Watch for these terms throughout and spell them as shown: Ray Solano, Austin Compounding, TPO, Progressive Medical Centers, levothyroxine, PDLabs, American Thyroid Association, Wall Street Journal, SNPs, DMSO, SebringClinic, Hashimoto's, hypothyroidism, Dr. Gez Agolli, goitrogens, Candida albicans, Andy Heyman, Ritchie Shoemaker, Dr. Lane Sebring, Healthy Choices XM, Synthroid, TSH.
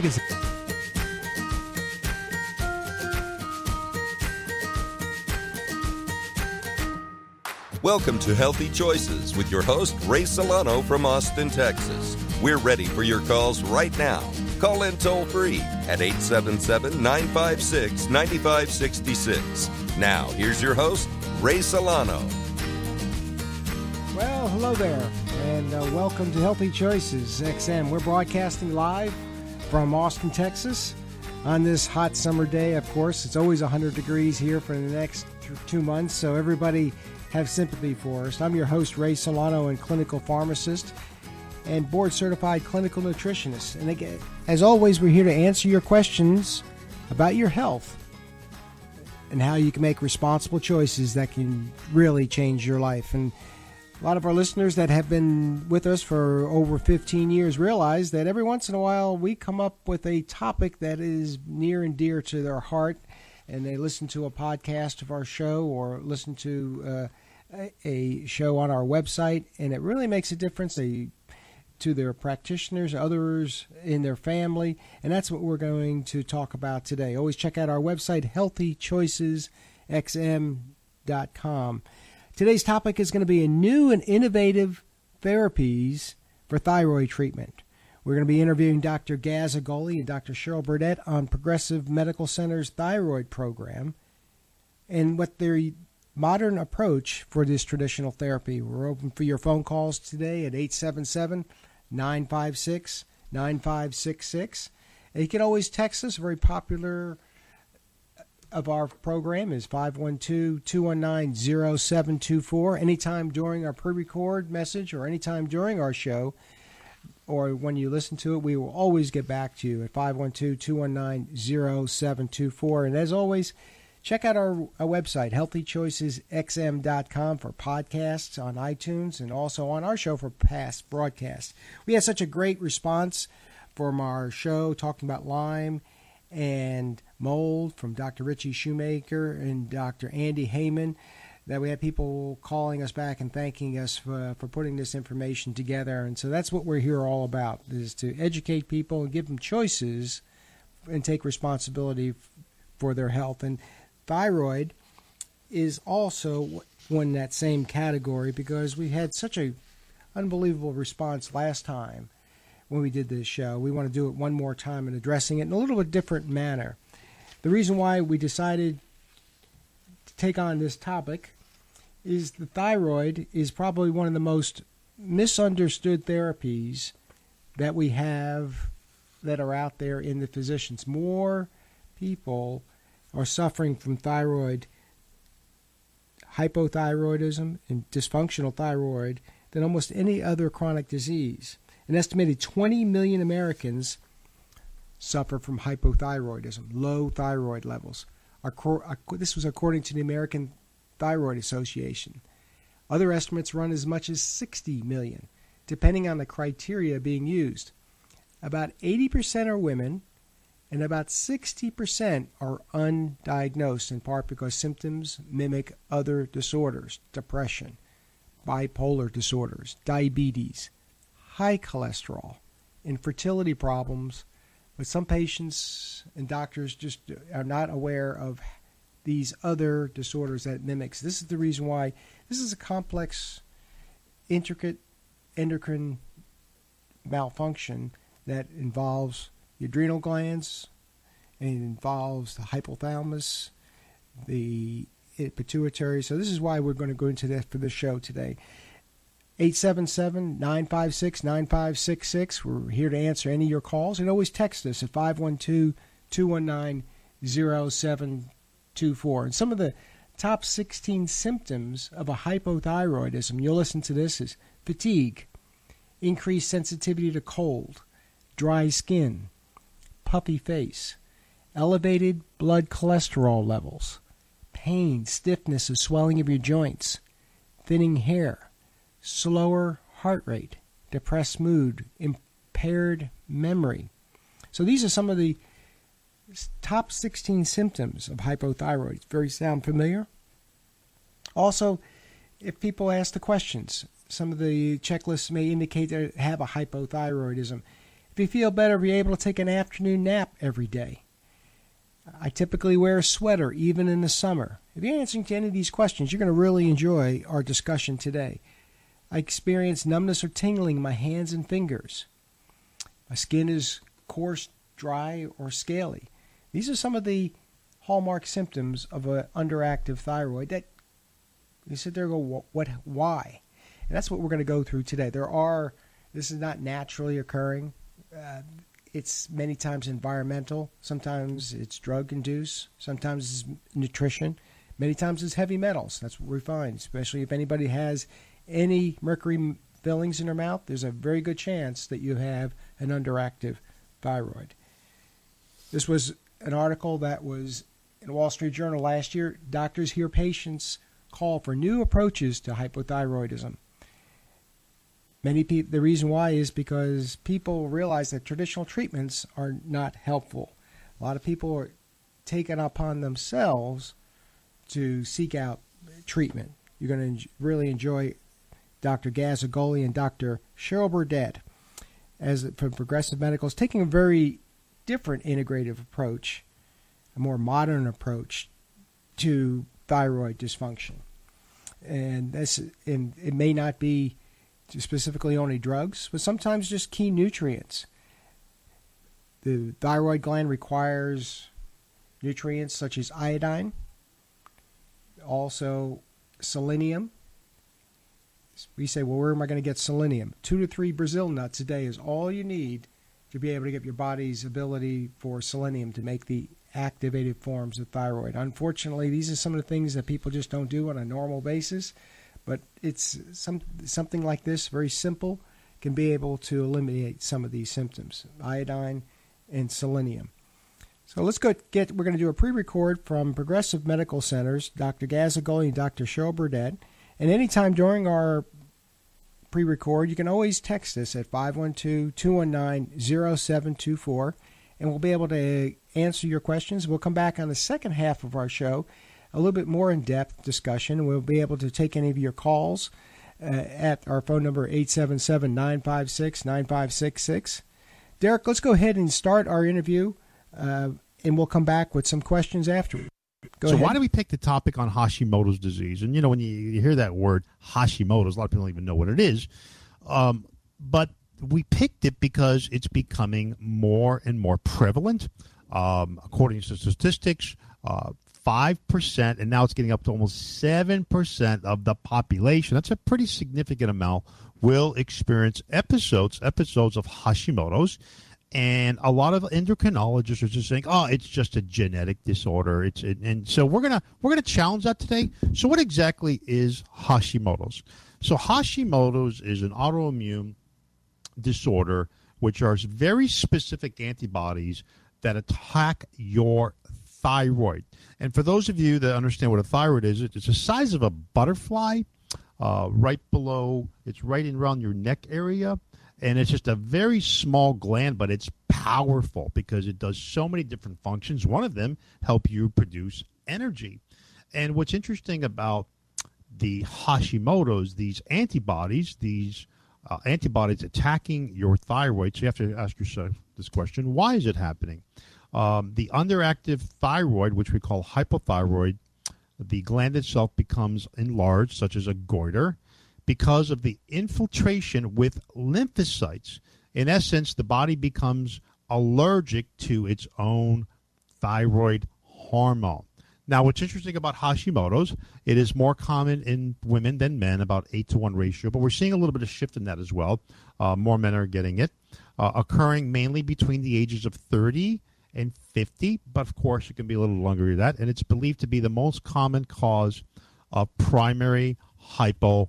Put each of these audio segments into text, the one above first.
magazine. Welcome to Healthy Choices with your host, Ray Solano from Austin, Texas. We're ready for your calls right now. Call in toll free at 877-956-9566. Now, here's your host, Ray Solano. Well, hello there, and welcome to Healthy Choices XM. We're broadcasting live from Austin, Texas on this hot summer day, of course. It's always 100 degrees here for the next 2 months, so everybody have sympathy for us. I'm your host, Ray Solano, and clinical pharmacist and board-certified clinical nutritionist. And again, as always, we're here to answer your questions about your health and how you can make responsible choices that can really change your life. And a lot of our listeners that have been with us for over 15 years realize that every once in a while we come up with a topic that is near and dear to their heart, and they listen to a podcast of our show or listen to a show on our website, and it really makes a difference to their practitioners, others in their family, and that's what we're going to talk about today. Always check out our website, healthychoicesxm.com. Today's topic is going to be a new and innovative therapies for thyroid treatment. We're going to be interviewing Dr. Gez Agolli and Dr. Cheryl Burdette on Progressive Medical Center's thyroid program and what their modern approach for this traditional therapy. We're open for your phone calls today at 877-956-9566. And you can always text us. A very popular of our program is 512-219-0724. Anytime during our pre-record message or anytime during our show, or when you listen to it, we will always get back to you at 512-219-0724. And as always, check out our website, healthychoicesxm.com, for podcasts on iTunes and also on our show for past broadcasts. We had such a great response from our show talking about Lyme and mold from Dr. Ritchie Shoemaker and Dr. Andy Heyman that we had people calling us back and thanking us for putting this information together. And so that's what we're here all about, is to educate people and give them choices and take responsibility for their health. And thyroid is also in that same category because we had such an unbelievable response last time when we did this show. We want to do it one more time and addressing it in a little bit different manner. The reason why we decided to take on this topic is the thyroid is probably one of the most misunderstood therapies that we have that are out there in the physicians. More people are suffering from thyroid, hypothyroidism, and dysfunctional thyroid than almost any other chronic disease. An estimated 20 million Americans suffer from hypothyroidism, low thyroid levels. This was according to the American Thyroid Association. Other estimates run as much as 60 million, depending on the criteria being used. About 80% are women, and about 60% are undiagnosed, in part because symptoms mimic other disorders: depression, bipolar disorders, diabetes, high cholesterol, infertility problems. But some patients and doctors just are not aware of these other disorders that it mimics. This is the reason why this is a complex, intricate endocrine malfunction that involves the adrenal glands, and it involves the hypothalamus, the pituitary. So this is why we're going to go into that for the show today. 877-956-9566. We're here to answer any of your calls. And always text us at 512-219-0724. And some of the top 16 symptoms of a hypothyroidism, you'll listen to this, is fatigue, increased sensitivity to cold, dry skin, puffy face, elevated blood cholesterol levels, pain, stiffness, or swelling of your joints, thinning hair, slower heart rate, depressed mood, impaired memory. So these are some of the top 16 symptoms of hypothyroid. Very sound familiar? Also, if people ask the questions, some of the checklists may indicate they have a hypothyroidism. If you feel better, be able to take an afternoon nap every day. I typically wear a sweater, even in the summer. If you're answering to any of these questions, you're going to really enjoy our discussion today. I experience numbness or tingling in my hands and fingers. My skin is coarse, dry, or scaly. These are some of the hallmark symptoms of an underactive thyroid that you sit there and go, what, why? And that's what we're going to go through today. This is not naturally occurring. It's many times environmental. Sometimes it's drug-induced. Sometimes it's nutrition. Many times it's heavy metals. That's what we find, especially if anybody has any mercury fillings in their mouth. There's a very good chance that you have an underactive thyroid. This was an article that was in Wall Street Journal last year. Doctors hear patients call for new approaches to hypothyroidism. Many people, the reason why is because people realize that traditional treatments are not helpful. A lot of people are taking upon themselves to seek out treatment. You're going to really enjoy Dr. Gez Agolli and Dr. Cheryl Burdette from Progressive Medicals, taking a very different integrative approach, a more modern approach to thyroid dysfunction. And it may not be specifically only drugs, but sometimes just key nutrients. The thyroid gland requires nutrients such as iodine, also selenium. We say, well, where am I going to get selenium? 2 to 3 Brazil nuts a day is all you need to be able to get your body's ability for selenium to make the activated forms of thyroid. Unfortunately, these are some of the things that people just don't do on a normal basis. But it's something like this, very simple, can be able to eliminate some of these symptoms, iodine and selenium. So let's we're going to do a pre-record from Progressive Medical Centers, Dr. Gez Agolli and Dr. Cheryl Burdette. And anytime during our pre-record, you can always text us at 512-219-0724, and we'll be able to answer your questions. We'll come back on the second half of our show, a little bit more in-depth discussion. We'll be able to take any of your calls at our phone number, 877-956-9566. Derek, let's go ahead and start our interview, and we'll come back with some questions afterwards. Go ahead. Why do we pick the topic on Hashimoto's disease? And, you know, when you hear that word, Hashimoto's, a lot of people don't even know what it is. But we picked it because it's becoming more and more prevalent. According to statistics, 5%, and now it's getting up to almost 7% of the population. That's a pretty significant amount, will experience episodes of Hashimoto's. And a lot of endocrinologists are just saying, "Oh, it's just a genetic disorder." And so we're gonna challenge that today. So what exactly is Hashimoto's? So Hashimoto's is an autoimmune disorder, which are very specific antibodies that attack your thyroid. And for those of you that understand what a thyroid is, it's the size of a butterfly, right below. It's right around your neck area. And it's just a very small gland, but it's powerful because it does so many different functions. One of them, help you produce energy. And what's interesting about the Hashimoto's, these antibodies attacking your thyroid. So you have to ask yourself this question, why is it happening? The underactive thyroid, which we call hypothyroid, the gland itself becomes enlarged, such as a goiter, because of the infiltration with lymphocytes. In essence, the body becomes allergic to its own thyroid hormone. Now, what's interesting about Hashimoto's, it is more common in women than men, about 8-to-1 ratio, but we're seeing a little bit of shift in that as well. More men are getting it, occurring mainly between the ages of 30 and 50, but of course it can be a little longer than that, and it's believed to be the most common cause of primary hypothyroidism.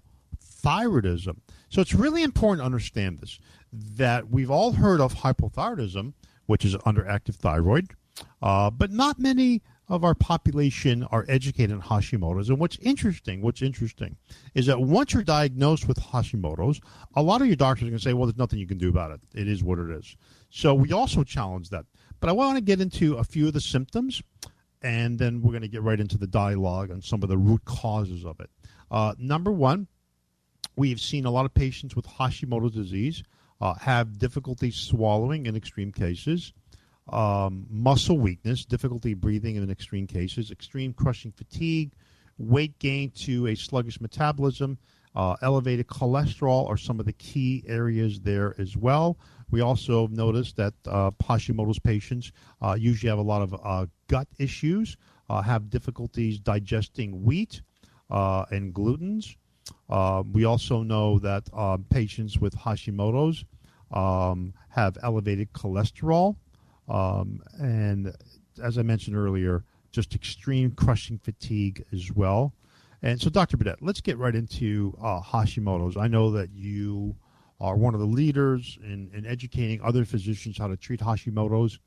So it's really important to understand this, that we've all heard of hypothyroidism, which is underactive thyroid, but not many of our population are educated on Hashimoto's. And what's interesting is that once you're diagnosed with Hashimoto's, a lot of your doctors are going to say, well, there's nothing you can do about it. It is what it is. So we also challenge that. But I want to get into a few of the symptoms, and then we're going to get right into the dialogue on some of the root causes of it. Number one, we have seen a lot of patients with Hashimoto's disease have difficulty swallowing in extreme cases, muscle weakness, difficulty breathing in extreme cases, extreme crushing fatigue, weight gain to a sluggish metabolism, elevated cholesterol are some of the key areas there as well. We also noticed that Hashimoto's patients usually have a lot of gut issues, have difficulties digesting wheat and glutens. We also know that patients with Hashimoto's have elevated cholesterol. And as I mentioned earlier, just extreme crushing fatigue as well. And so, Dr. Burdette, let's get right into Hashimoto's. I know that you are one of the leaders in educating other physicians how to treat Hashimoto's.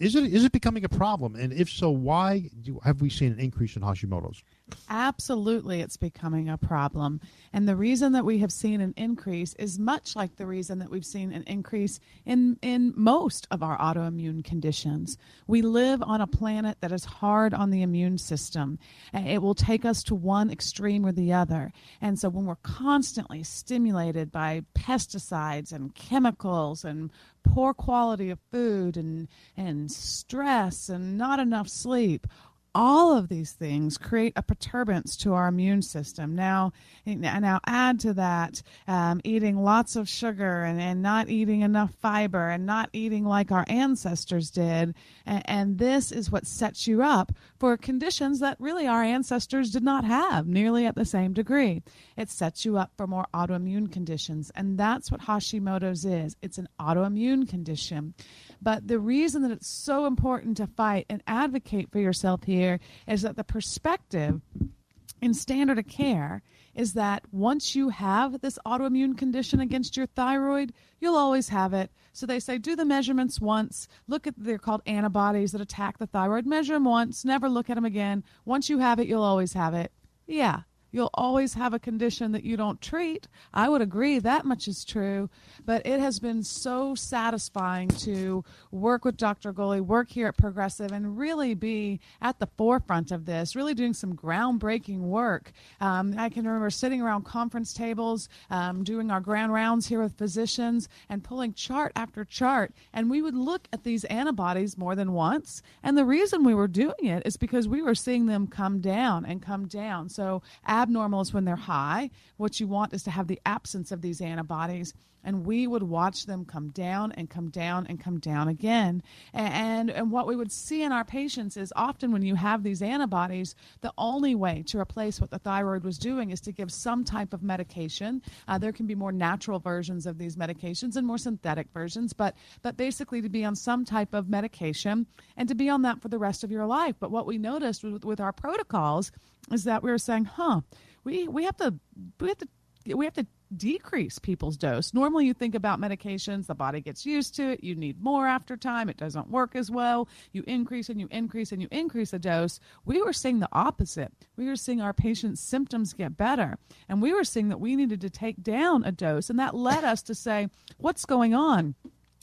Is it becoming a problem? And if so, why have we seen an increase in Hashimoto's? Absolutely, it's becoming a problem. And the reason that we have seen an increase is much like the reason that we've seen an increase in most of our autoimmune conditions. We live on a planet that is hard on the immune system. It will take us to one extreme or the other. And so when we're constantly stimulated by pesticides and chemicals and poor quality of food and stress and not enough sleep, all of these things create a perturbance to our immune system. Now add to that eating lots of sugar and not eating enough fiber and not eating like our ancestors did. And this is what sets you up for conditions that really our ancestors did not have nearly at the same degree. It sets you up for more autoimmune conditions. And that's what Hashimoto's is. It's an autoimmune condition. But the reason that it's so important to fight and advocate for yourself here is that the perspective in standard of care is that once you have this autoimmune condition against your thyroid, you'll always have it. So they say do the measurements once, look at, they're called antibodies that attack the thyroid, measure them once, never look at them again. Once you have it, you'll always have it. Yeah. You'll always have a condition that you don't treat. I would agree that much is true, but it has been so satisfying to work with Dr. Agolli, work here at Progressive, and really be at the forefront of this, really doing some groundbreaking work. I can remember sitting around conference tables, doing our grand rounds here with physicians and pulling chart after chart, and we would look at these antibodies more than once, and the reason we were doing it is because we were seeing them come down and come down. So abnormal is when they're high. What you want is to have the absence of these antibodies. And we would watch them come down and come down and come down again. And what we would see in our patients is often when you have these antibodies, the only way to replace what the thyroid was doing is to give some type of medication. There can be more natural versions of these medications and more synthetic versions, but basically to be on some type of medication and to be on that for the rest of your life. But what we noticed with our protocols is that we were saying, we have to decrease people's dose. Normally you think about medications, the body gets used to it, you need more after time, it doesn't work as well, you increase and you increase and you increase the dose. We were seeing the opposite. We were seeing our patients' symptoms get better, and we were seeing that we needed to take down a dose, and that led us to say, what's going on?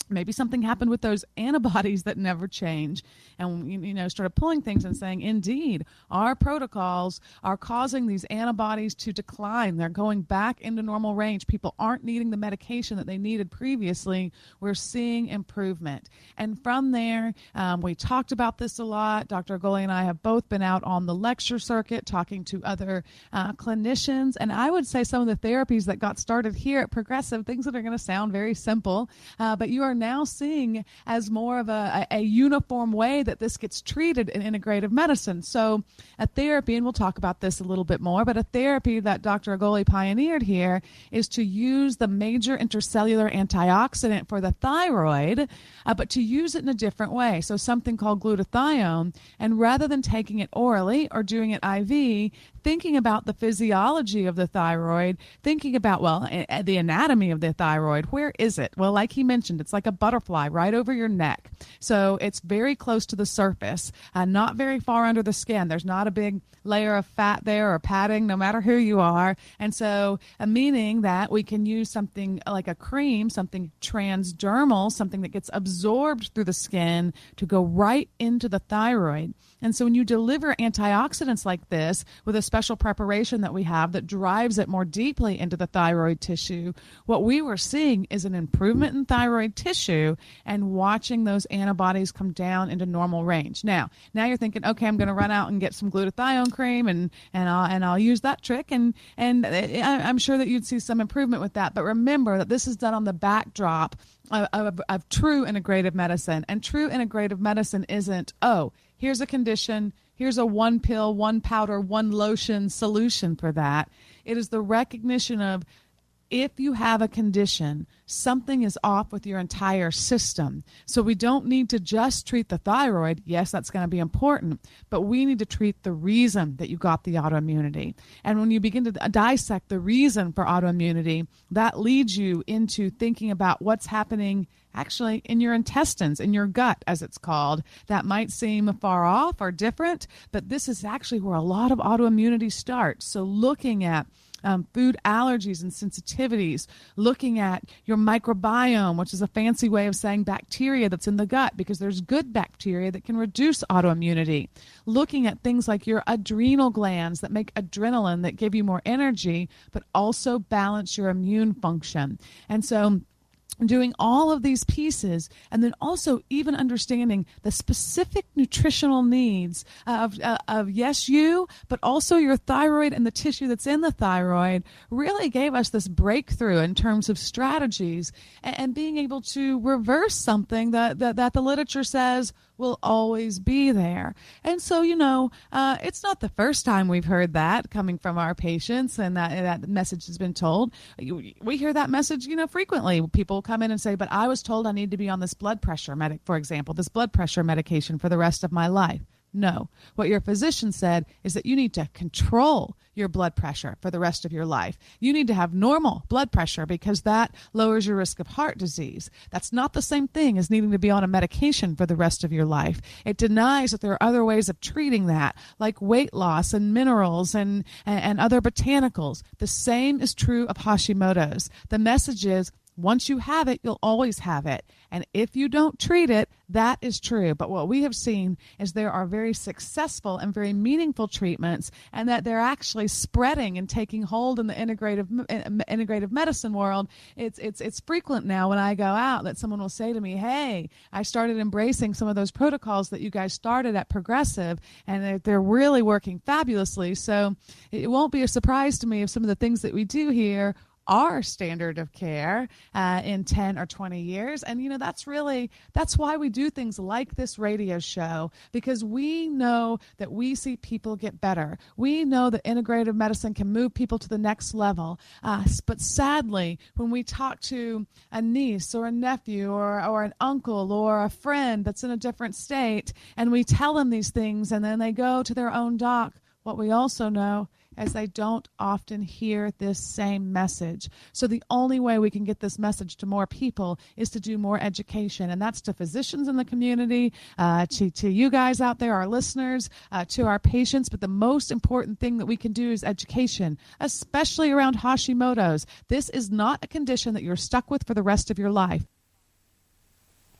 Maybe something happened with those antibodies that never change. And, started pulling things and saying, indeed, our protocols are causing these antibodies to decline. They're going back into normal range. People aren't needing the medication that they needed previously. We're seeing improvement. And from there, we talked about this a lot. Dr. Agolli and I have both been out on the lecture circuit talking to other clinicians. And I would say some of the therapies that got started here at Progressive, things that are going to sound very simple, but you are now seeing as more of a uniform way that this gets treated in integrative medicine. So a therapy, and we'll talk about this a little bit more, but a therapy that Dr. Agolli pioneered here is to use the major intercellular antioxidant for the thyroid, but to use it in a different way. So something called glutathione, and rather than taking it orally or doing it IV, thinking about the physiology of the thyroid, thinking about, the anatomy of the thyroid, where is it? Well, like he mentioned, it's like like a butterfly right over your neck. So it's very close to the surface, not very far under the skin. There's not a big layer of fat there or padding, no matter who you are. And so meaning that we can use something like a cream, something transdermal, something that gets absorbed through the skin to go right into the thyroid. And so when you deliver antioxidants like this with a special preparation that we have that drives it more deeply into the thyroid tissue, what we were seeing is an improvement in thyroid tissue and watching those antibodies come down into normal range. Now you're thinking, okay, I'm going to run out and get some glutathione cream and I'll use that trick. And I'm sure that you'd see some improvement with that. But remember that this is done on the backdrop of true integrative medicine. And true integrative medicine isn't, oh, here's a condition, here's a one pill, one powder, one lotion solution for that. It is the recognition of, if you have a condition, something is off with your entire system. So we don't need to just treat the thyroid. Yes, that's going to be important, but we need to treat the reason that you got the autoimmunity. And when you begin to dissect the reason for autoimmunity, that leads you into thinking about what's happening actually in your intestines, in your gut, as it's called. That might seem far off or different, but this is actually where a lot of autoimmunity starts. So looking at food allergies and sensitivities, looking at your microbiome, which is a fancy way of saying bacteria that's in the gut, because there's good bacteria that can reduce autoimmunity. Looking at things like your adrenal glands that make adrenaline, that give you more energy, but also balance your immune function. And so doing all of these pieces, and then also even understanding the specific nutritional needs of yes, you, but also your thyroid and the tissue that's in the thyroid, really gave us this breakthrough in terms of strategies and being able to reverse something that the literature says will always be there. And so, it's not the first time we've heard that coming from our patients, and that message has been told. We hear that message, frequently. People come in and say, but I was told I need to be on this blood pressure medication for the rest of my life. No, what your physician said is that you need to control your blood pressure for the rest of your life. You need to have normal blood pressure because that lowers your risk of heart disease. That's not the same thing as needing to be on a medication for the rest of your life. It denies that there are other ways of treating that, like weight loss and minerals and other botanicals. The same is true of Hashimoto's. The message is, once you have it, you'll always have it. And if you don't treat it, that is true. But what we have seen is there are very successful and very meaningful treatments, and that they're actually spreading and taking hold in the integrative medicine world. It's frequent now when I go out that someone will say to me, hey, I started embracing some of those protocols that you guys started at Progressive, and they're really working fabulously. So it won't be a surprise to me if some of the things that we do here our standard of care in 10 or 20 years. And, that's why we do things like this radio show, because we know that we see people get better. We know that integrative medicine can move people to the next level. But sadly, when we talk to a niece or a nephew or an uncle or a friend that's in a different state, and we tell them these things and then they go to their own doc, what we also know as they don't often hear this same message. So the only way we can get this message to more people is to do more education, and that's to physicians in the community, to you guys out there, our listeners, to our patients. But the most important thing that we can do is education, especially around Hashimoto's. This is not a condition that you're stuck with for the rest of your life.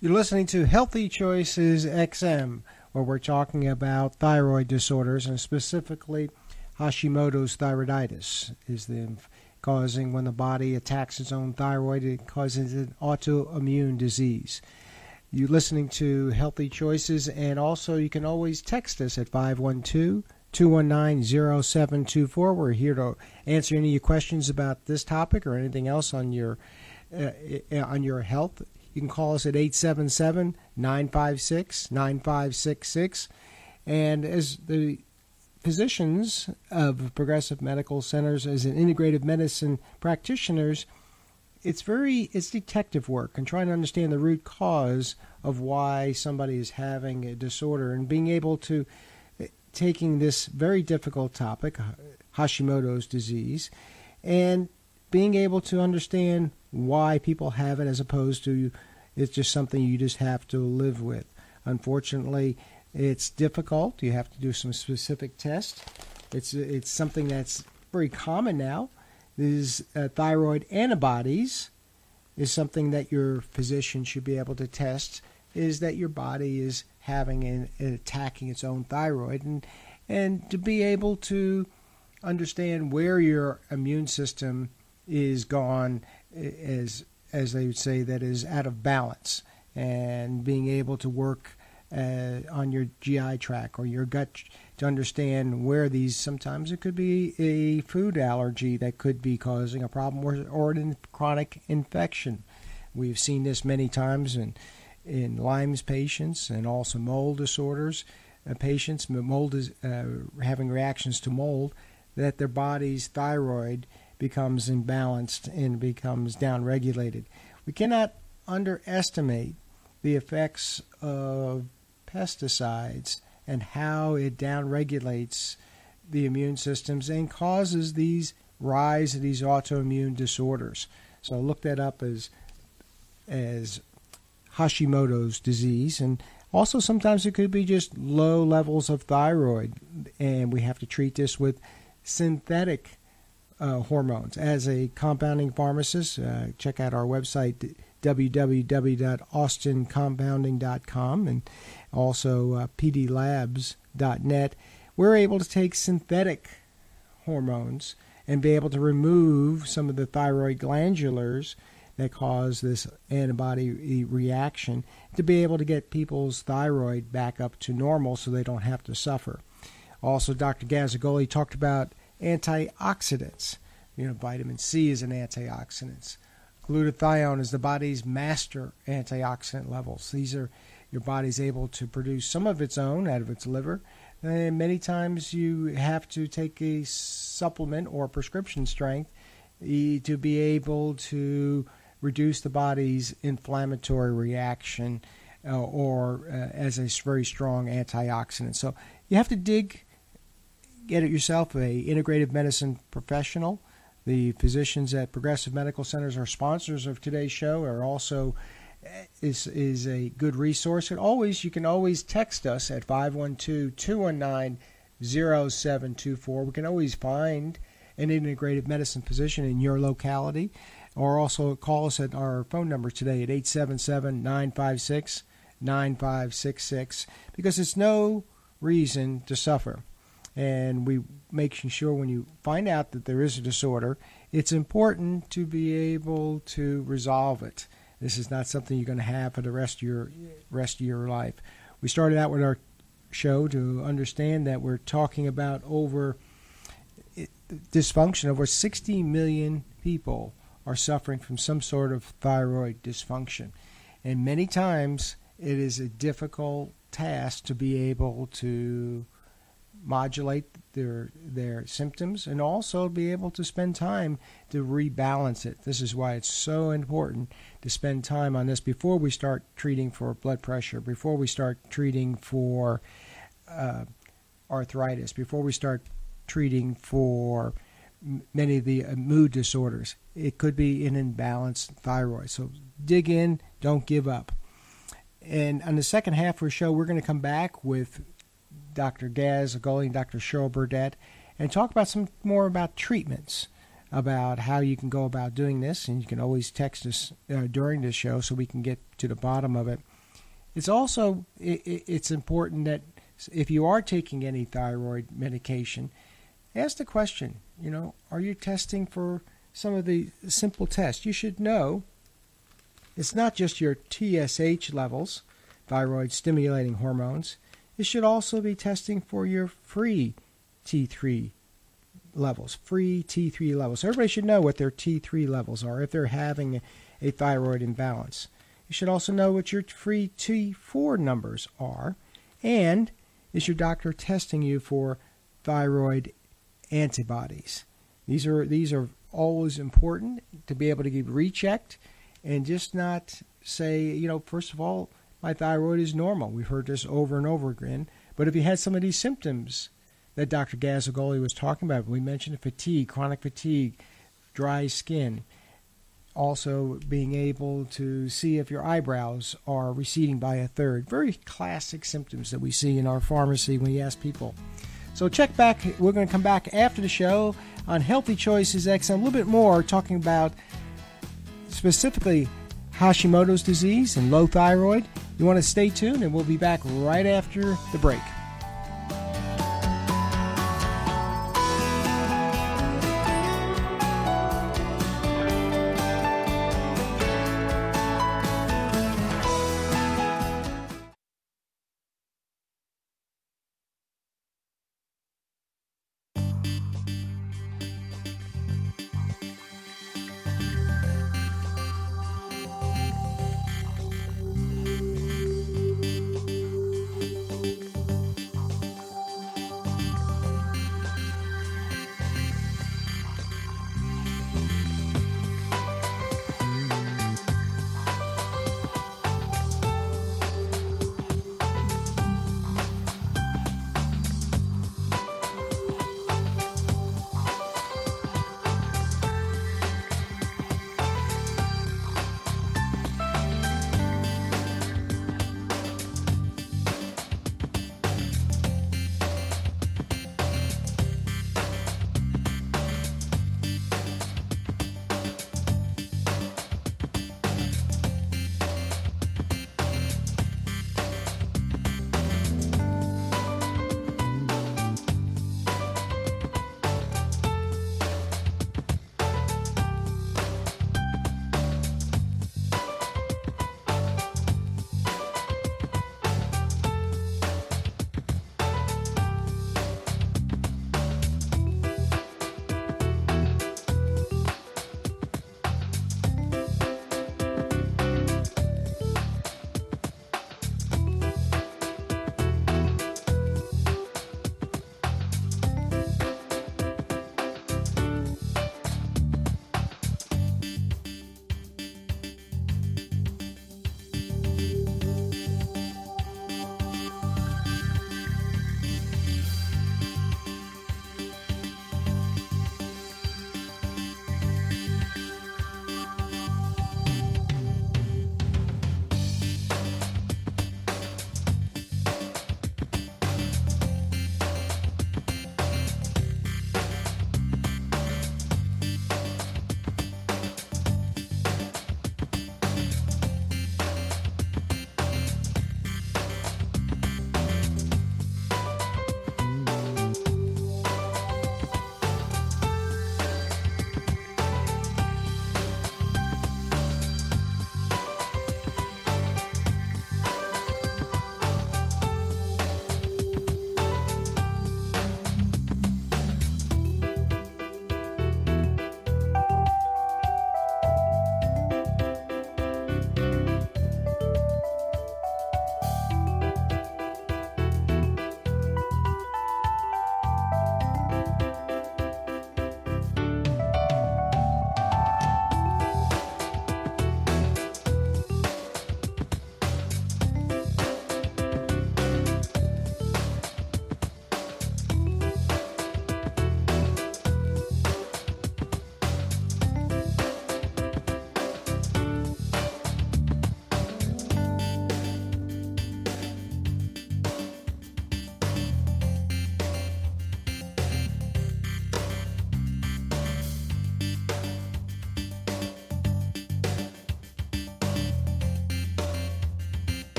You're listening to Healthy Choices XM, where we're talking about thyroid disorders, and specifically Hashimoto's thyroiditis is causing, when the body attacks its own thyroid, it causes an autoimmune disease. You're listening to Healthy Choices, and also you can always text us at 512-219-0724. We're here to answer any of your questions about this topic or anything else on your health. You can call us at 877-956-9566. And as the physicians of Progressive Medical Centers, as an integrative medicine practitioners, it's detective work and trying to understand the root cause of why somebody is having a disorder, and being able to taking this very difficult topic, Hashimoto's disease, and being able to understand why people have it, as opposed to It's just something you just have to live with. Unfortunately, it's difficult. You have to do some specific tests. It's something that's very common now. These thyroid antibodies is something that your physician should be able to test, is that your body is having and attacking its own thyroid, and to be able to understand where your immune system is gone, as they would say, that is out of balance, and being able to work on your GI tract or your gut to understand where these, sometimes it could be a food allergy that could be causing a problem, or a chronic infection. We've seen this many times in Lyme's patients and also mold disorders. Patients, mold is having reactions to mold, that their body's thyroid becomes imbalanced and becomes downregulated. We cannot underestimate the effects of pesticides and how it downregulates the immune systems and causes these rise of these autoimmune disorders. So look that up as Hashimoto's disease, and also sometimes it could be just low levels of thyroid, and we have to treat this with synthetic hormones. As a compounding pharmacist, check out our website, www.austinCompounding.com, and also PDLabs.net. We're able to take synthetic hormones and be able to remove some of the thyroid glandulars that cause this antibody reaction, to be able to get people's thyroid back up to normal so they don't have to suffer. Also, Dr. Gez Agolli talked about antioxidants. You know, vitamin C is an antioxidant. Glutathione is the body's master antioxidant levels. These are, your body's able to produce some of its own out of its liver. And many times you have to take a supplement or prescription strength to be able to reduce the body's inflammatory reaction or as a very strong antioxidant. So you have to dig, get it yourself, a integrative medicine professional. The physicians at Progressive Medical Centers are sponsors of today's show, are also is a good resource. And always, you can always text us at 512-219-0724. We can always find an integrative medicine physician in your locality, or also call us at our phone number today at 877-956-9566, because it's no reason to suffer. And we make sure when you find out that there is a disorder, it's important to be able to resolve it. This is not something you're going to have for the rest of your life. We started out with our show to understand that we're talking about dysfunction. Over 60 million people are suffering from some sort of thyroid dysfunction. And many times it is a difficult task to be able to modulate their symptoms, and also be able to spend time to rebalance it. This is why it's so important to spend time on this before we start treating for blood pressure, before we start treating for arthritis, before we start treating for many of the mood disorders. It could be an imbalanced thyroid. So dig in, don't give up. And on the second half of our show, we're going to come back with Dr. Gez Agolli and Dr. Cheryl Burdette, and talk about some more about treatments, about how you can go about doing this. And you can always text us during this show so we can get to the bottom of it. It's also it's important that if you are taking any thyroid medication, ask the question, you know, are you testing for some of the simple tests? You should know it's not just your TSH levels, thyroid stimulating hormones. It should also be testing for your free T3 levels, So everybody should know what their T3 levels are if they're having a thyroid imbalance. You should also know what your free T4 numbers are, and is your doctor testing you for thyroid antibodies? These are always important to be able to get rechecked, and just not say, you know, first of all, my thyroid is normal. We've heard this over and over again. But if you had some of these symptoms that Dr. Gez Agolli was talking about, we mentioned fatigue, chronic fatigue, dry skin, Also being able to see if your eyebrows are receding by a third. Very classic symptoms that we see in our pharmacy when you ask people. So check back. We're going to come back after the show on Healthy Choices XM, a little bit more talking about specifically Hashimoto's disease and low thyroid. You want to stay tuned, and we'll be back right after the break.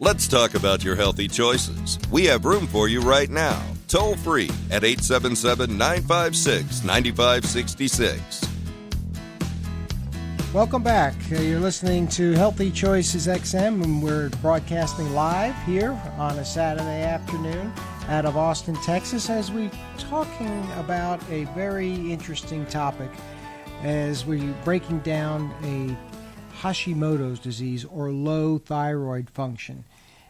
Let's talk about your healthy choices. We have room for you right now. Toll free at 877-956-9566. Welcome back. You're listening to Healthy Choices XM, and we're broadcasting live here on a Saturday afternoon. out of Austin, Texas, as we're talking about a very interesting topic, as we're breaking down a Hashimoto's disease or low thyroid function.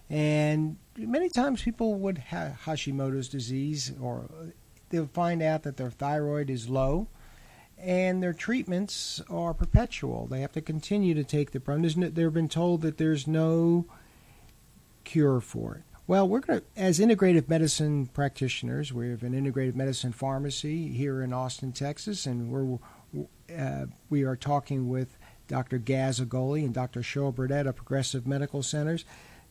And many times people would have Hashimoto's disease, or they'll find out that their thyroid is low, and their treatments are perpetual. They have to continue to take the problem. They've been told that there's no cure for it. Well, we're going to, as integrative medicine practitioners, we have an integrative medicine pharmacy here in Austin, Texas, and we are talking with Dr. Gez Agolli and Dr. Cheryl Burdette of Progressive Medical Centers,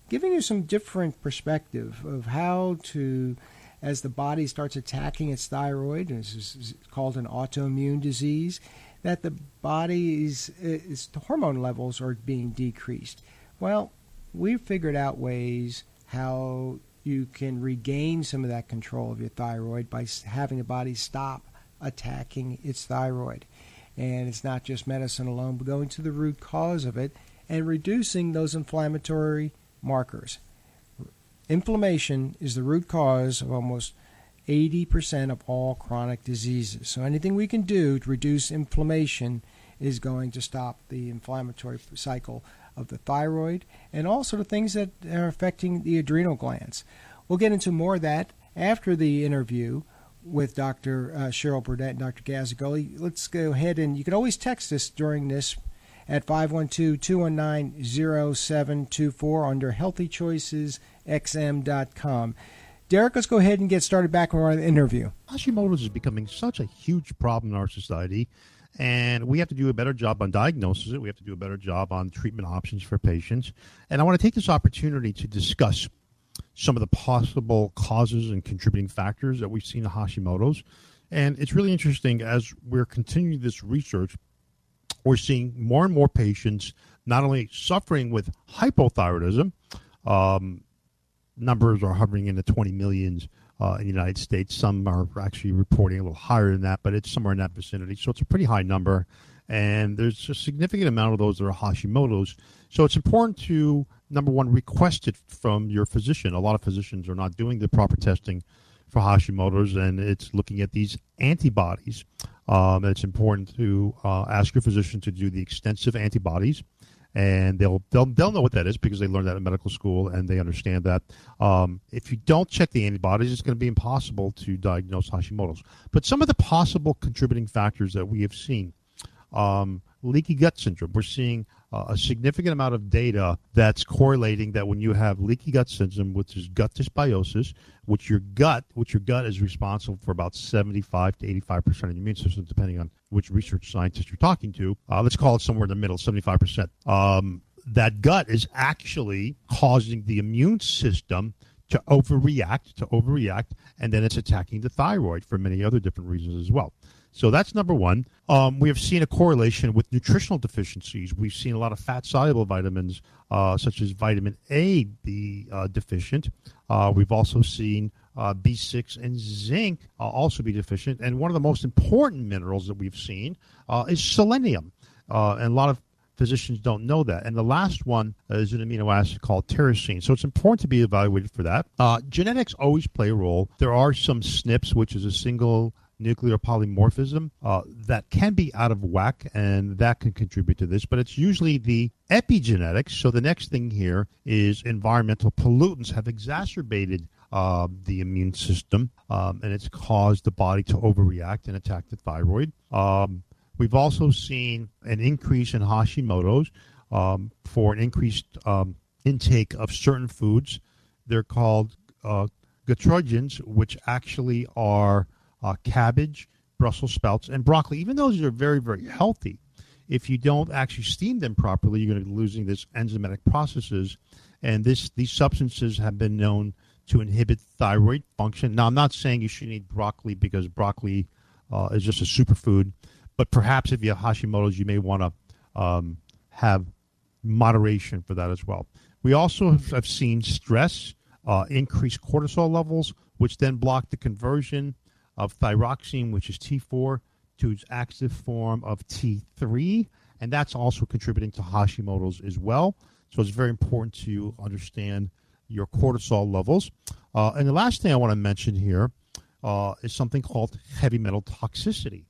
giving you some different perspective of how to, as the body starts attacking its thyroid, this is called an autoimmune disease, that the body's the hormone levels are being decreased. Well, we've figured out ways how you can regain some of that control of your thyroid by having the body stop attacking its thyroid. And it's not just medicine alone, but going to the root cause of it and reducing those inflammatory markers. Inflammation is the root cause of almost 80% of all chronic diseases. So anything we can do to reduce inflammation is going to stop the inflammatory cycle of the thyroid and also the things that are affecting the adrenal glands. We'll get into more of that after the interview with Dr. Cheryl Burdette and Dr. Gez Agolli. Let's go ahead, and you can always text us during this at 512-219-0724 under healthychoicesxm.com. Derek, let's go ahead and get started back with our interview. Hashimoto's is becoming such a huge problem in our society, and we have to do a better job on diagnosis. We have to do a better job on treatment options for patients. And I want to take this opportunity to discuss some of the possible causes and contributing factors that we've seen in Hashimoto's. And it's really interesting, as we're continuing this research, we're seeing more and more patients not only suffering with hypothyroidism, numbers are hovering in the 20 millions in the United States. Some are actually reporting a little higher than that, but it's somewhere in that vicinity. So it's a pretty high number, and there's a significant amount of those that are Hashimoto's. So it's important to, number one, request it from your physician. A lot of physicians are not doing the proper testing for Hashimoto's, and it's looking at these antibodies. It's important to ask your physician to do the extensive antibodies, and they'll know what that is because they learned that in medical school and they understand that. If you don't check the antibodies, it's going to be impossible to diagnose Hashimoto's. But some of the possible contributing factors that we have seen, leaky gut syndrome. We're seeing a significant amount of data that's correlating that when you have leaky gut syndrome, which is gut dysbiosis, which your gut is responsible for about 75 to 85% of the immune system, depending on which research scientist you're talking to. Let's call it somewhere in the middle, 75%. That gut is actually causing the immune system to overreact, and then it's attacking the thyroid for many other different reasons as well. So that's number one. We have seen a correlation with nutritional deficiencies. We've seen a lot of fat-soluble vitamins, such as vitamin A, be deficient. We've also seen B6 and zinc also be deficient. And one of the most important minerals that we've seen is selenium. And a lot of physicians don't know that. And the last one is an amino acid called tyrosine. So it's important to be evaluated for that. Genetics always play a role. There are some SNPs, which is a single nuclear polymorphism that can be out of whack, and that can contribute to this, but it's usually the epigenetics. So the next thing here is environmental pollutants have exacerbated the immune system, and it's caused the body to overreact and attack the thyroid. We've also seen an increase in Hashimoto's for an increased intake of certain foods. They're called goitrogens, which actually are cabbage, Brussels sprouts, and broccoli. Even though these are very, very healthy, if you don't actually steam them properly, you're going to be losing this enzymatic processes. And these substances have been known to inhibit thyroid function. Now, I'm not saying you shouldn't eat broccoli because broccoli is just a superfood, but perhaps if you have Hashimoto's, you may want to have moderation for that as well. We also have seen stress, increased cortisol levels, which then block the conversion of thyroxine, which is T4, to its active form of T3, and that's also contributing to Hashimoto's as well. So it's very important to understand your cortisol levels. And the last thing I want to mention here is something called heavy metal toxicity.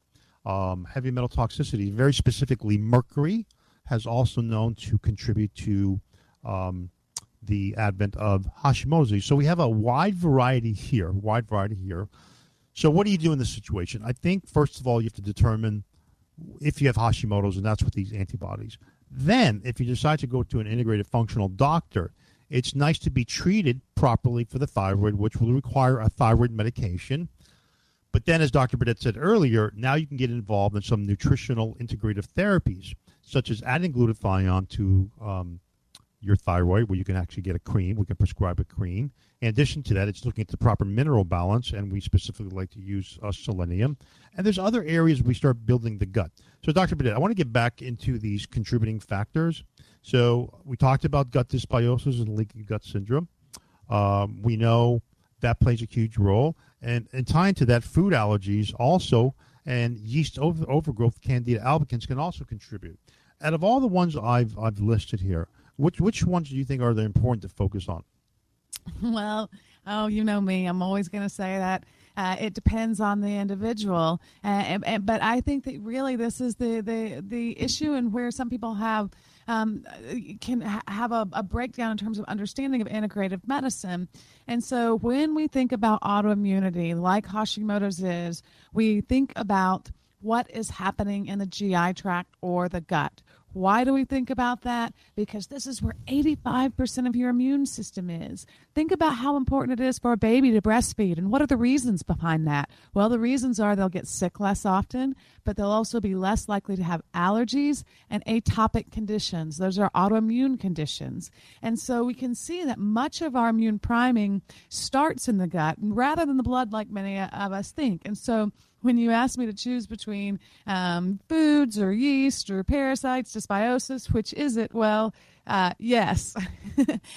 Heavy metal toxicity, very specifically mercury, has also known to contribute to the advent of Hashimoto's. So we have a wide variety here. So what do you do in this situation? I think, first of all, you have to determine if you have Hashimoto's, and that's with these antibodies. Then, if you decide to go to an integrative functional doctor, it's nice to be treated properly for the thyroid, which will require a thyroid medication. But then, as Dr. Burdette said earlier, now you can get involved in some nutritional integrative therapies, such as adding glutathione to your thyroid, where you can actually get a cream. We can prescribe a cream. In addition to that, it's looking at the proper mineral balance, and we specifically like to use selenium. And there's other areas we start building the gut. So, Dr. Burdette, I want to get back into these contributing factors. So we talked about gut dysbiosis and leaky gut syndrome. We know that plays a huge role. And tying to that, food allergies also, and yeast overgrowth, candida albicans, can also contribute. Out of all the ones I've listed here, which ones do you think are the important to focus on? Well, you know me. I'm always going to say that. It depends on the individual. But I think that really this is the issue, and where some people have can have a breakdown in terms of understanding of integrative medicine. And so when we think about autoimmunity, like Hashimoto's is, we think about what is happening in the GI tract or the gut. Why do we think about that? Because this is where 85% of your immune system is. Think about how important it is for a baby to breastfeed, and what are the reasons behind that? Well, the reasons are they'll get sick less often, but they'll also be less likely to have allergies and atopic conditions. Those are autoimmune conditions. And so we can see that much of our immune priming starts in the gut rather than the blood, like many of us think. And so when you ask me to choose between foods or yeast or parasites, dysbiosis, which is it? Well, yes.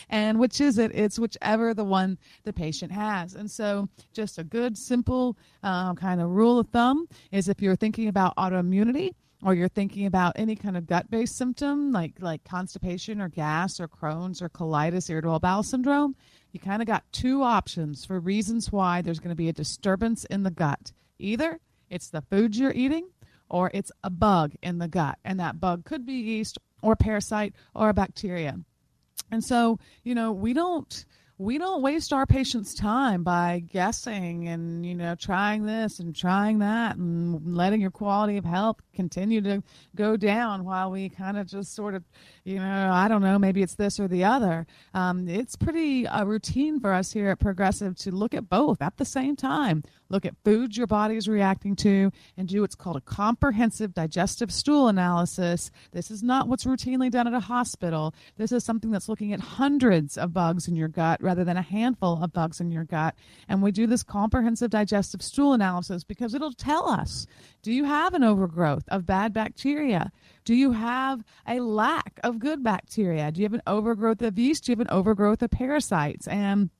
And which is it? It's whichever the one the patient has. And so just a good, simple kind of rule of thumb is, if you're thinking about autoimmunity, or you're thinking about any kind of gut-based symptom like constipation or gas or Crohn's or colitis, irritable bowel syndrome, you kind of got two options for reasons why there's going to be a disturbance in the gut. Either it's the food you're eating, or it's a bug in the gut. And that bug could be yeast or a parasite or a bacteria. And so, you know, we don't waste our patients' time by guessing and, you know, trying this and trying that and letting your quality of health continue to go down while we kind of just sort of, you know, I don't know, maybe it's this or the other. It's pretty routine for us here at Progressive to look at both at the same time. Look at foods your body is reacting to and do what's called a comprehensive digestive stool analysis. This is not what's routinely done at a hospital. This is something that's looking at hundreds of bugs in your gut rather than a handful of bugs in your gut. And we do this comprehensive digestive stool analysis because it'll tell us, do you have an overgrowth of bad bacteria? Do you have a lack of good bacteria? Do you have an overgrowth of yeast? Do you have an overgrowth of parasites? And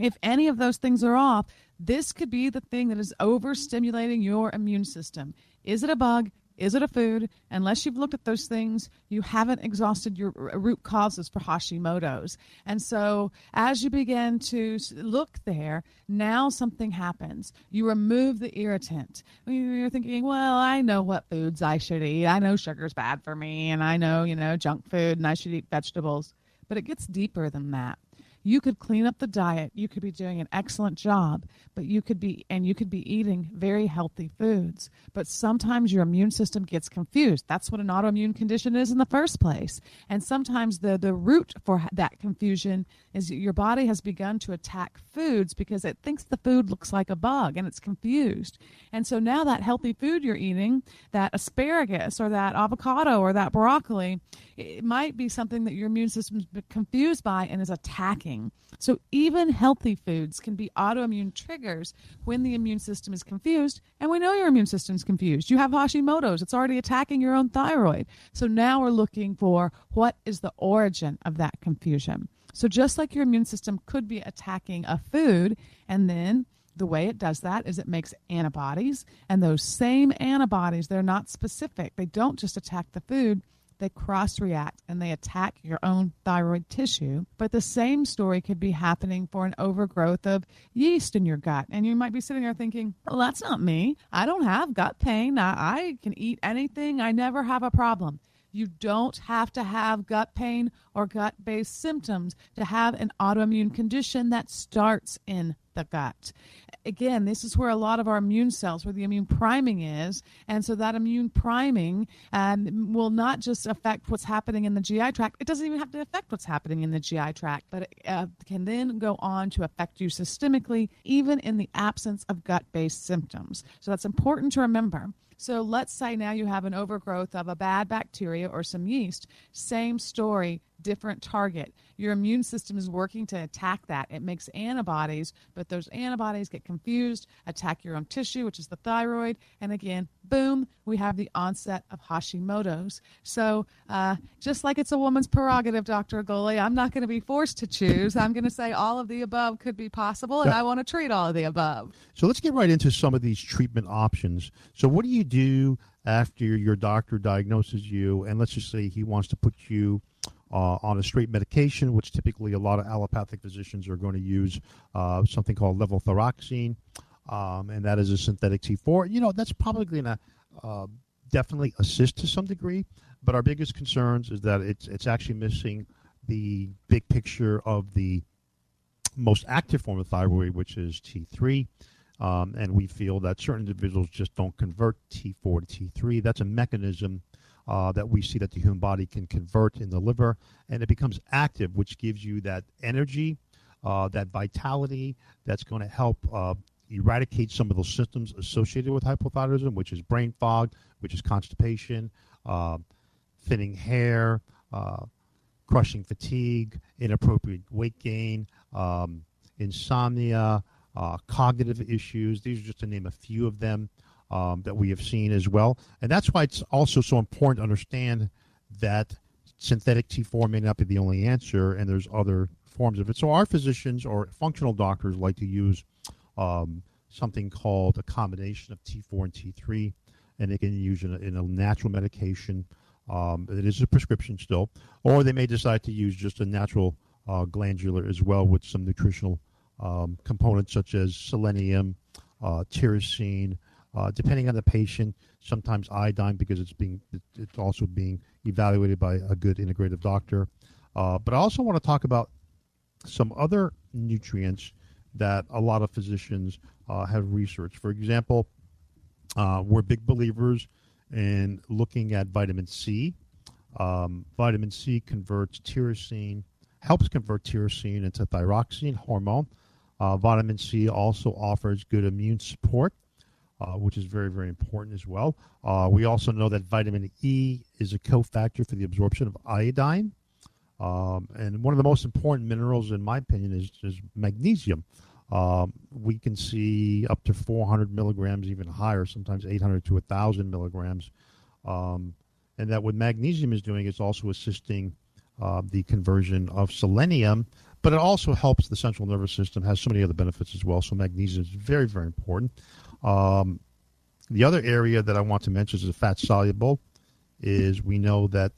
if any of those things are off, this could be the thing that is overstimulating your immune system. Is it a bug? Is it a food? Unless you've looked at those things, you haven't exhausted your root causes for Hashimoto's. And so as you begin to look there, now something happens. You remove the irritant. You're thinking, well, I know what foods I should eat. I know sugar's bad for me, and I know, you know, junk food, and I should eat vegetables. But it gets deeper than that. You could clean up the diet. You could be doing an excellent job, but you could be eating very healthy foods. But sometimes your immune system gets confused. That's what an autoimmune condition is in the first place. And sometimes the root for that confusion is that your body has begun to attack foods because it thinks the food looks like a bug and it's confused. And so now that healthy food you're eating, that asparagus or that avocado or that broccoli, it might be something that your immune system's confused by and is attacking. So even healthy foods can be autoimmune triggers when the immune system is confused. And we know your immune system is confused. You have Hashimoto's. It's already attacking your own thyroid. So now we're looking for what is the origin of that confusion. So just like your immune system could be attacking a food, and then the way it does that is it makes antibodies. And those same antibodies, they're not specific. They don't just attack the food. they cross-react and they attack your own thyroid tissue. But the same story could be happening for an overgrowth of yeast in your gut. And you might be sitting there thinking, well, that's not me. I don't have gut pain. I can eat anything. I never have a problem. You don't have to have gut pain or gut-based symptoms to have an autoimmune condition that starts in the gut. Again, this is where a lot of our immune cells, where the immune priming is, and so that immune priming will not just affect what's happening in the GI tract. It doesn't even have to affect what's happening in the GI tract, but it can then go on to affect you systemically, even in the absence of gut-based symptoms. So that's important to remember. So let's say now you have an overgrowth of a bad bacteria or some yeast. Same story, different target. Your immune system is working to attack that. It makes antibodies, but those antibodies get confused, attack your own tissue, which is the thyroid, and again, boom, we have the onset of Hashimoto's. So just like it's a woman's prerogative, Dr. Agolli, I'm not going to be forced to choose. I'm going to say all of the above could be possible, and I want to treat all of the above. So let's get right into some of these treatment options. So what do you do after your doctor diagnoses you, and let's just say he wants to put you on a straight medication, which typically a lot of allopathic physicians are going to use something called levothyroxine, and that is a synthetic T4. You know, that's probably going to definitely assist to some degree, but our biggest concerns is that it's actually missing the big picture of the most active form of thyroid, which is T3. And we feel that certain individuals just don't convert T4 to T3. That's a mechanism that we see that the human body can convert in the liver, and it becomes active, which gives you that energy, that vitality that's going to help eradicate some of those symptoms associated with hypothyroidism, which is brain fog, which is constipation, thinning hair, crushing fatigue, inappropriate weight gain, insomnia, cognitive issues. These are just to name a few of them that we have seen as well. And that's why it's also so important to understand that synthetic T4 may not be the only answer, and there's other forms of it. So our physicians or functional doctors like to use something called a combination of T4 and T3, and they can use in a natural medication. It is a prescription still, or they may decide to use just a natural glandular as well with some nutritional components such as selenium, tyrosine, depending on the patient, sometimes iodine because it's also being evaluated by a good integrative doctor. But I also want to talk about some other nutrients that a lot of physicians have researched. For example, we're big believers in looking at vitamin C. Vitamin C helps convert tyrosine into thyroxine hormone. Vitamin C also offers good immune support, which is very, very important as well. We also know that vitamin E is a cofactor for the absorption of iodine. And one of the most important minerals, in my opinion, is magnesium. We can see up to 400 milligrams, even higher, sometimes 800 to 1,000 milligrams. And that what magnesium is doing is also assisting the conversion of selenium, but it also helps the central nervous system, has so many other benefits as well. So magnesium is very, very important. The other area that I want to mention is the fat soluble. Is we know that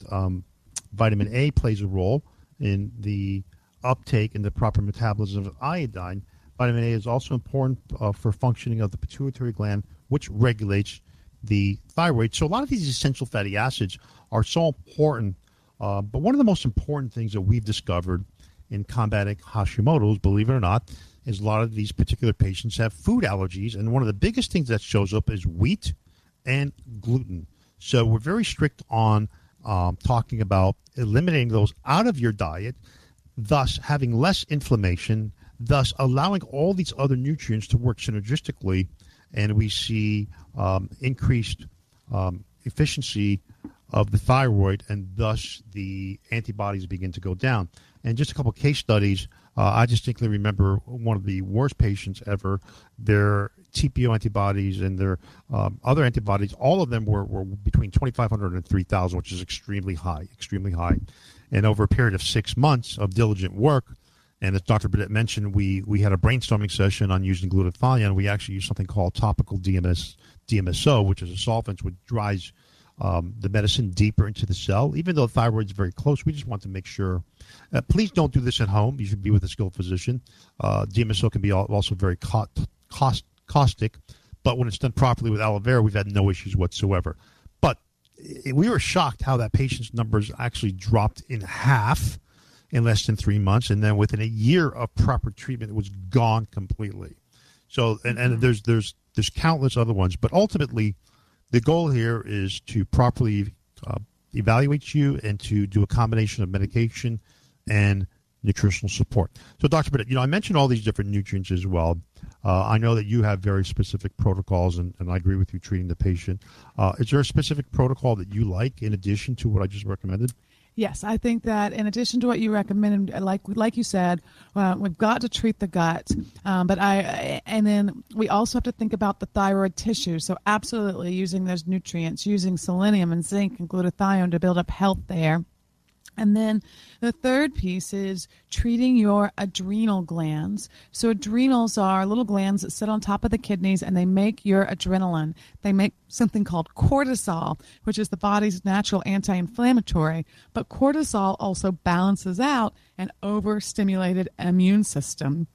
vitamin A plays a role in the uptake and the proper metabolism of iodine. Vitamin A is also important for functioning of the pituitary gland, which regulates the thyroid. So a lot of these essential fatty acids are so important. But one of the most important things that we've discovered in combating Hashimoto's, believe it or not, is a lot of these particular patients have food allergies. And one of the biggest things that shows up is wheat and gluten. So we're very strict on talking about eliminating those out of your diet, thus having less inflammation, thus allowing all these other nutrients to work synergistically. And we see increased efficiency of the thyroid, and thus the antibodies begin to go down. And just a couple of case studies, I distinctly remember one of the worst patients ever. Their TPO antibodies and their other antibodies, all of them were between 2,500 and 3,000, which is extremely high. And over a period of 6 months of diligent work, and as Dr. Burdette mentioned, we had a brainstorming session on using glutathione. We actually used something called topical DMSO, which is a solvent which dries the medicine deeper into the cell. Even though thyroid is very close, we just want to make sure. Please don't do this at home. You should be with a skilled physician. DMSO can be also very caustic, but when it's done properly with aloe vera, we've had no issues whatsoever. But we were shocked how that patient's numbers actually dropped in half in less than 3 months, and then within a year of proper treatment, it was gone completely. So, and there's countless other ones, but ultimately, the goal here is to properly evaluate you and to do a combination of medication and nutritional support. So, Dr. Burdette, I mentioned all these different nutrients as well. I know that you have very specific protocols, and I agree with you treating the patient. Is there a specific protocol that you like in addition to what I just recommended? Yes, I think that in addition to what you recommended, like you said, we've got to treat the gut, but then we also have to think about the thyroid tissue. So absolutely using those nutrients, using selenium and zinc and glutathione to build up health there. And then the third piece is treating your adrenal glands. So adrenals are little glands that sit on top of the kidneys, and they make your adrenaline. They make something called cortisol, which is the body's natural anti-inflammatory. But cortisol also balances out an overstimulated immune system.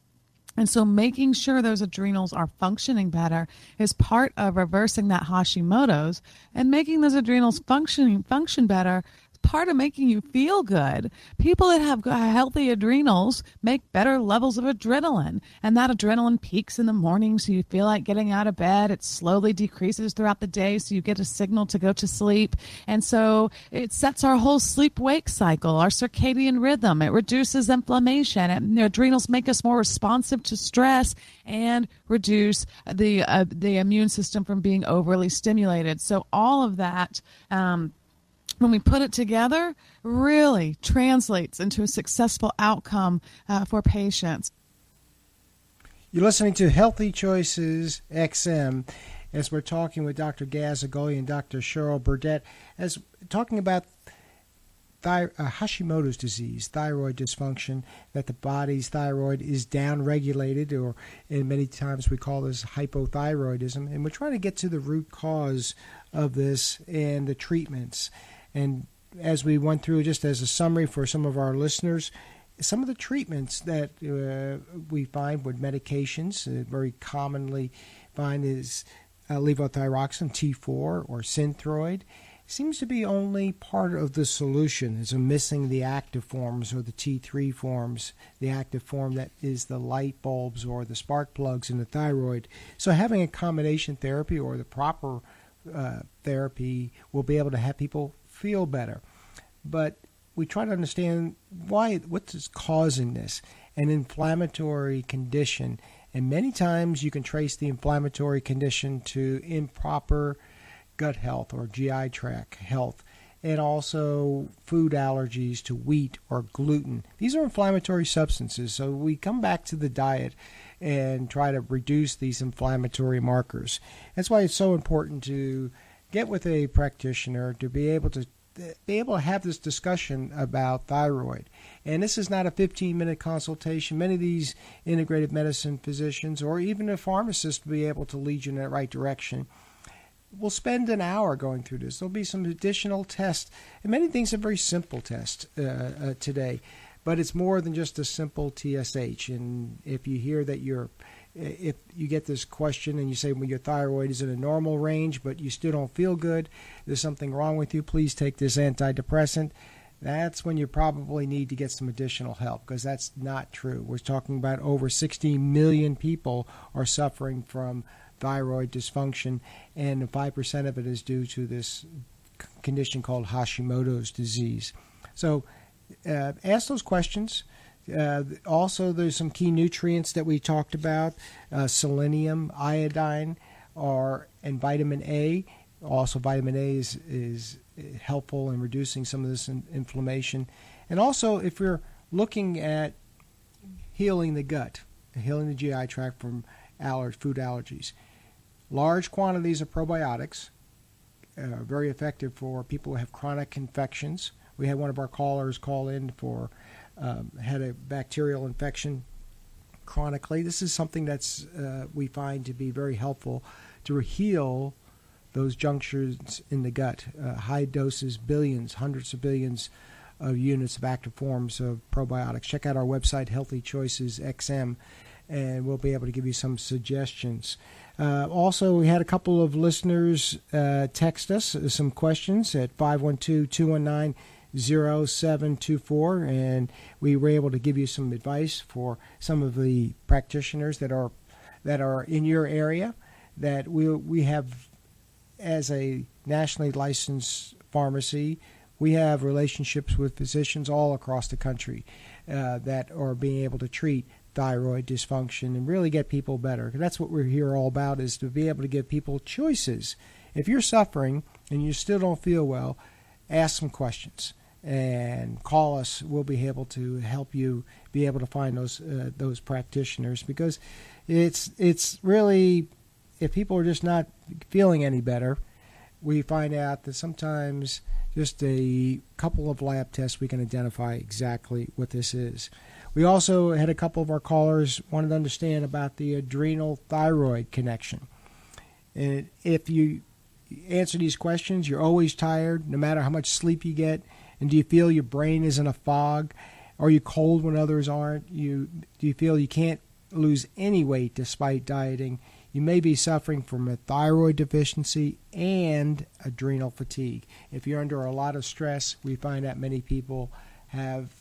And so making sure those adrenals are functioning better is part of reversing that Hashimoto's, and making those adrenals function better, part of making you feel good. People that have healthy adrenals make better levels of adrenaline, and that adrenaline peaks in the morning, so you feel like getting out of bed. It slowly decreases throughout the day, so you get a signal to go to sleep. And so it sets our whole sleep-wake cycle, our circadian rhythm. It reduces inflammation. And adrenals make us more responsive to stress and reduce the immune system from being overly stimulated. So all of that, when we put it together, really translates into a successful outcome for patients. You're listening to Healthy Choices XM, as we're talking with Dr. Gez Agolli and Dr. Cheryl Burdette, as talking about Hashimoto's disease, thyroid dysfunction, that the body's thyroid is downregulated, or in many times we call this hypothyroidism, and we're trying to get to the root cause of this and the treatments. And as we went through, just as a summary for some of our listeners, some of the treatments that we find with medications, very commonly find is levothyroxine, T4, or Synthroid. Seems to be only part of the solution. It's missing the active forms, or the T3 forms, the active form that is the light bulbs or the spark plugs in the thyroid. So having a combination therapy, or the proper therapy, will be able to have people feel better. But we try to understand what's causing this, an inflammatory condition. And many times you can trace the inflammatory condition to improper gut health or GI tract health, and also food allergies to wheat or gluten. These are inflammatory substances, so we come back to the diet and try to reduce these inflammatory markers. That's why it's so important to get with a practitioner to be able to have this discussion about thyroid. And this is not a 15-minute consultation. Many of these integrative medicine physicians, or even a pharmacist, will be able to lead you in that right direction. We'll spend an hour going through this. There'll be some additional tests, and many things are very simple tests today, but it's more than just a simple TSH. And if you hear that if you get this question and you say, well, your thyroid is in a normal range, but you still don't feel good, there's something wrong with you, please take this antidepressant, that's when you probably need to get some additional help, because that's not true. We're talking about over 60 million people are suffering from thyroid dysfunction, and 5% of it is due to this condition called Hashimoto's disease. So ask those questions. Also, there's some key nutrients that we talked about, selenium, iodine, and vitamin A. Also, vitamin A is helpful in reducing some of this inflammation. And also, if you're looking at healing the gut, healing the GI tract from food allergies, large quantities of probiotics are very effective for people who have chronic infections. We had one of our callers call in had a bacterial infection chronically. This is something that's we find to be very helpful to heal those junctions in the gut, high doses, billions, hundreds of billions of units of active forms of probiotics. Check out our website, Healthy Choices XM, and we'll be able to give you some suggestions. Also, we had a couple of listeners text us some questions at 512-219-0724, and we were able to give you some advice for some of the practitioners that are in your area that we have as a nationally licensed pharmacy. We have relationships with physicians all across the country that are being able to treat thyroid dysfunction and really get people better. That's what we're here all about, is to be able to give people choices. If you're suffering and you still don't feel well, ask some questions and call us. We'll be able to help you be able to find those practitioners, because it's really, if people are just not feeling any better, we find out that sometimes just a couple of lab tests, we can identify exactly what this is. We also had a couple of our callers wanted to understand about the adrenal thyroid connection. And if you answer these questions, you're always tired, no matter how much sleep you get, and do you feel your brain is in a fog? Are you cold when others aren't? Do you feel you can't lose any weight despite dieting? You may be suffering from a thyroid deficiency and adrenal fatigue. If you're under a lot of stress, we find that many people have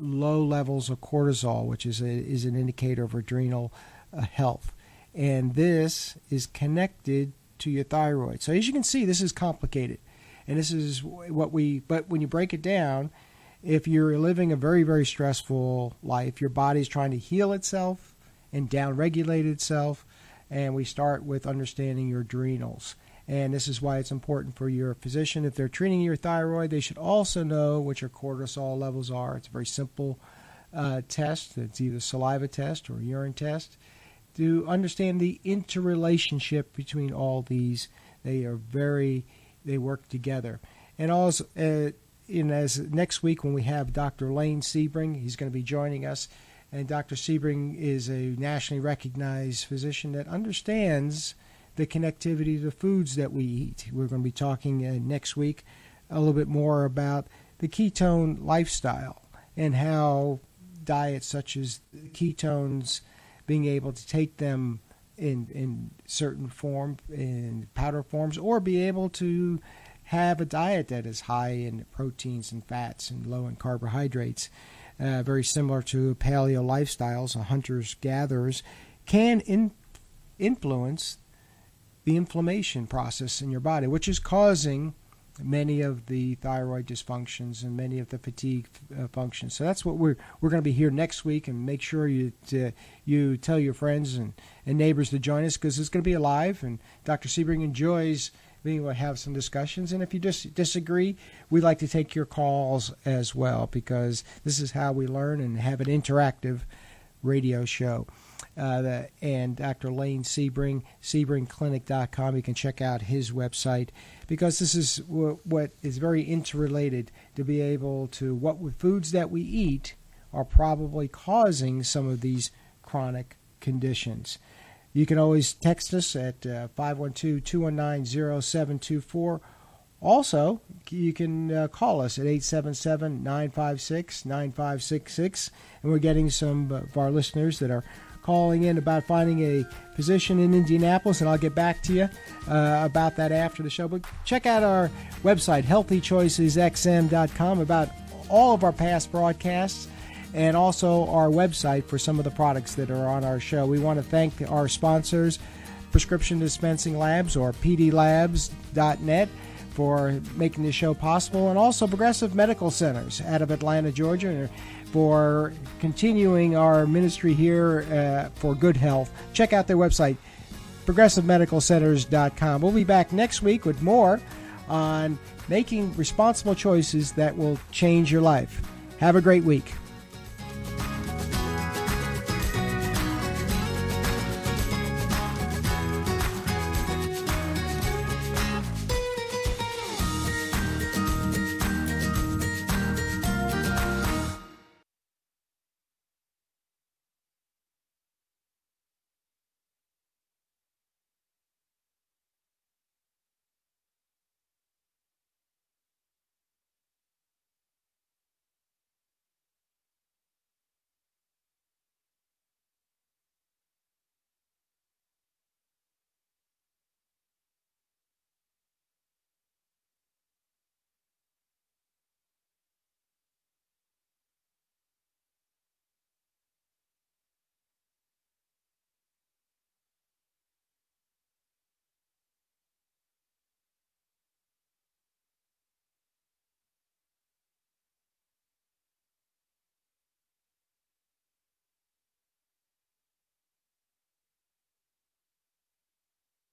low levels of cortisol, which is an indicator of adrenal health. And this is connected to your thyroid. So as you can see, this is complicated. And this is what but when you break it down, if you're living a very, very stressful life, your body's trying to heal itself and downregulate itself. And we start with understanding your adrenals. And this is why it's important for your physician. If they're treating your thyroid, they should also know what your cortisol levels are. It's a very simple test. It's either saliva test or urine test, to understand the interrelationship between all these. They work together. And also, as next week when we have Dr. Lane Sebring, he's going to be joining us. And Dr. Sebring is a nationally recognized physician that understands the connectivity to the foods that we eat. We're going to be talking next week a little bit more about the ketone lifestyle and how diets such as ketones, being able to take them in certain form, in powder forms, or be able to have a diet that is high in proteins and fats and low in carbohydrates, very similar to paleo lifestyles, hunters-gatherers, can influence the inflammation process in your body, which is causing many of the thyroid dysfunctions and many of the fatigue functions. So that's what we're going to be here next week, and make sure you tell your friends and neighbors to join us, because it's going to be alive, and Dr. Sebring enjoys being able to have some discussions. And if you disagree, we'd like to take your calls as well, because this is how we learn and have an interactive radio show. And Dr. Lane Sebring, SebringClinic.com. You can check out his website, because this is what is very interrelated, to be able to, what foods that we eat are probably causing some of these chronic conditions. You can always text us at 512-219-0724. Also, you can call us at 877-956-9566. And we're getting some of our listeners that are calling in about finding a physician in Indianapolis, and I'll get back to you about that after the show. But check out our website, healthychoicesxm.com, about all of our past broadcasts, and also our website for some of the products that are on our show. We want to thank our sponsors, Prescription Dispensing Labs, or PDLabs.net, for making this show possible, and also Progressive Medical Centers out of Atlanta, Georgia, for continuing our ministry here for good health. Check out their website, progressivemedicalcenters.com. We'll be back next week with more on making responsible choices that will change your life. Have a great week.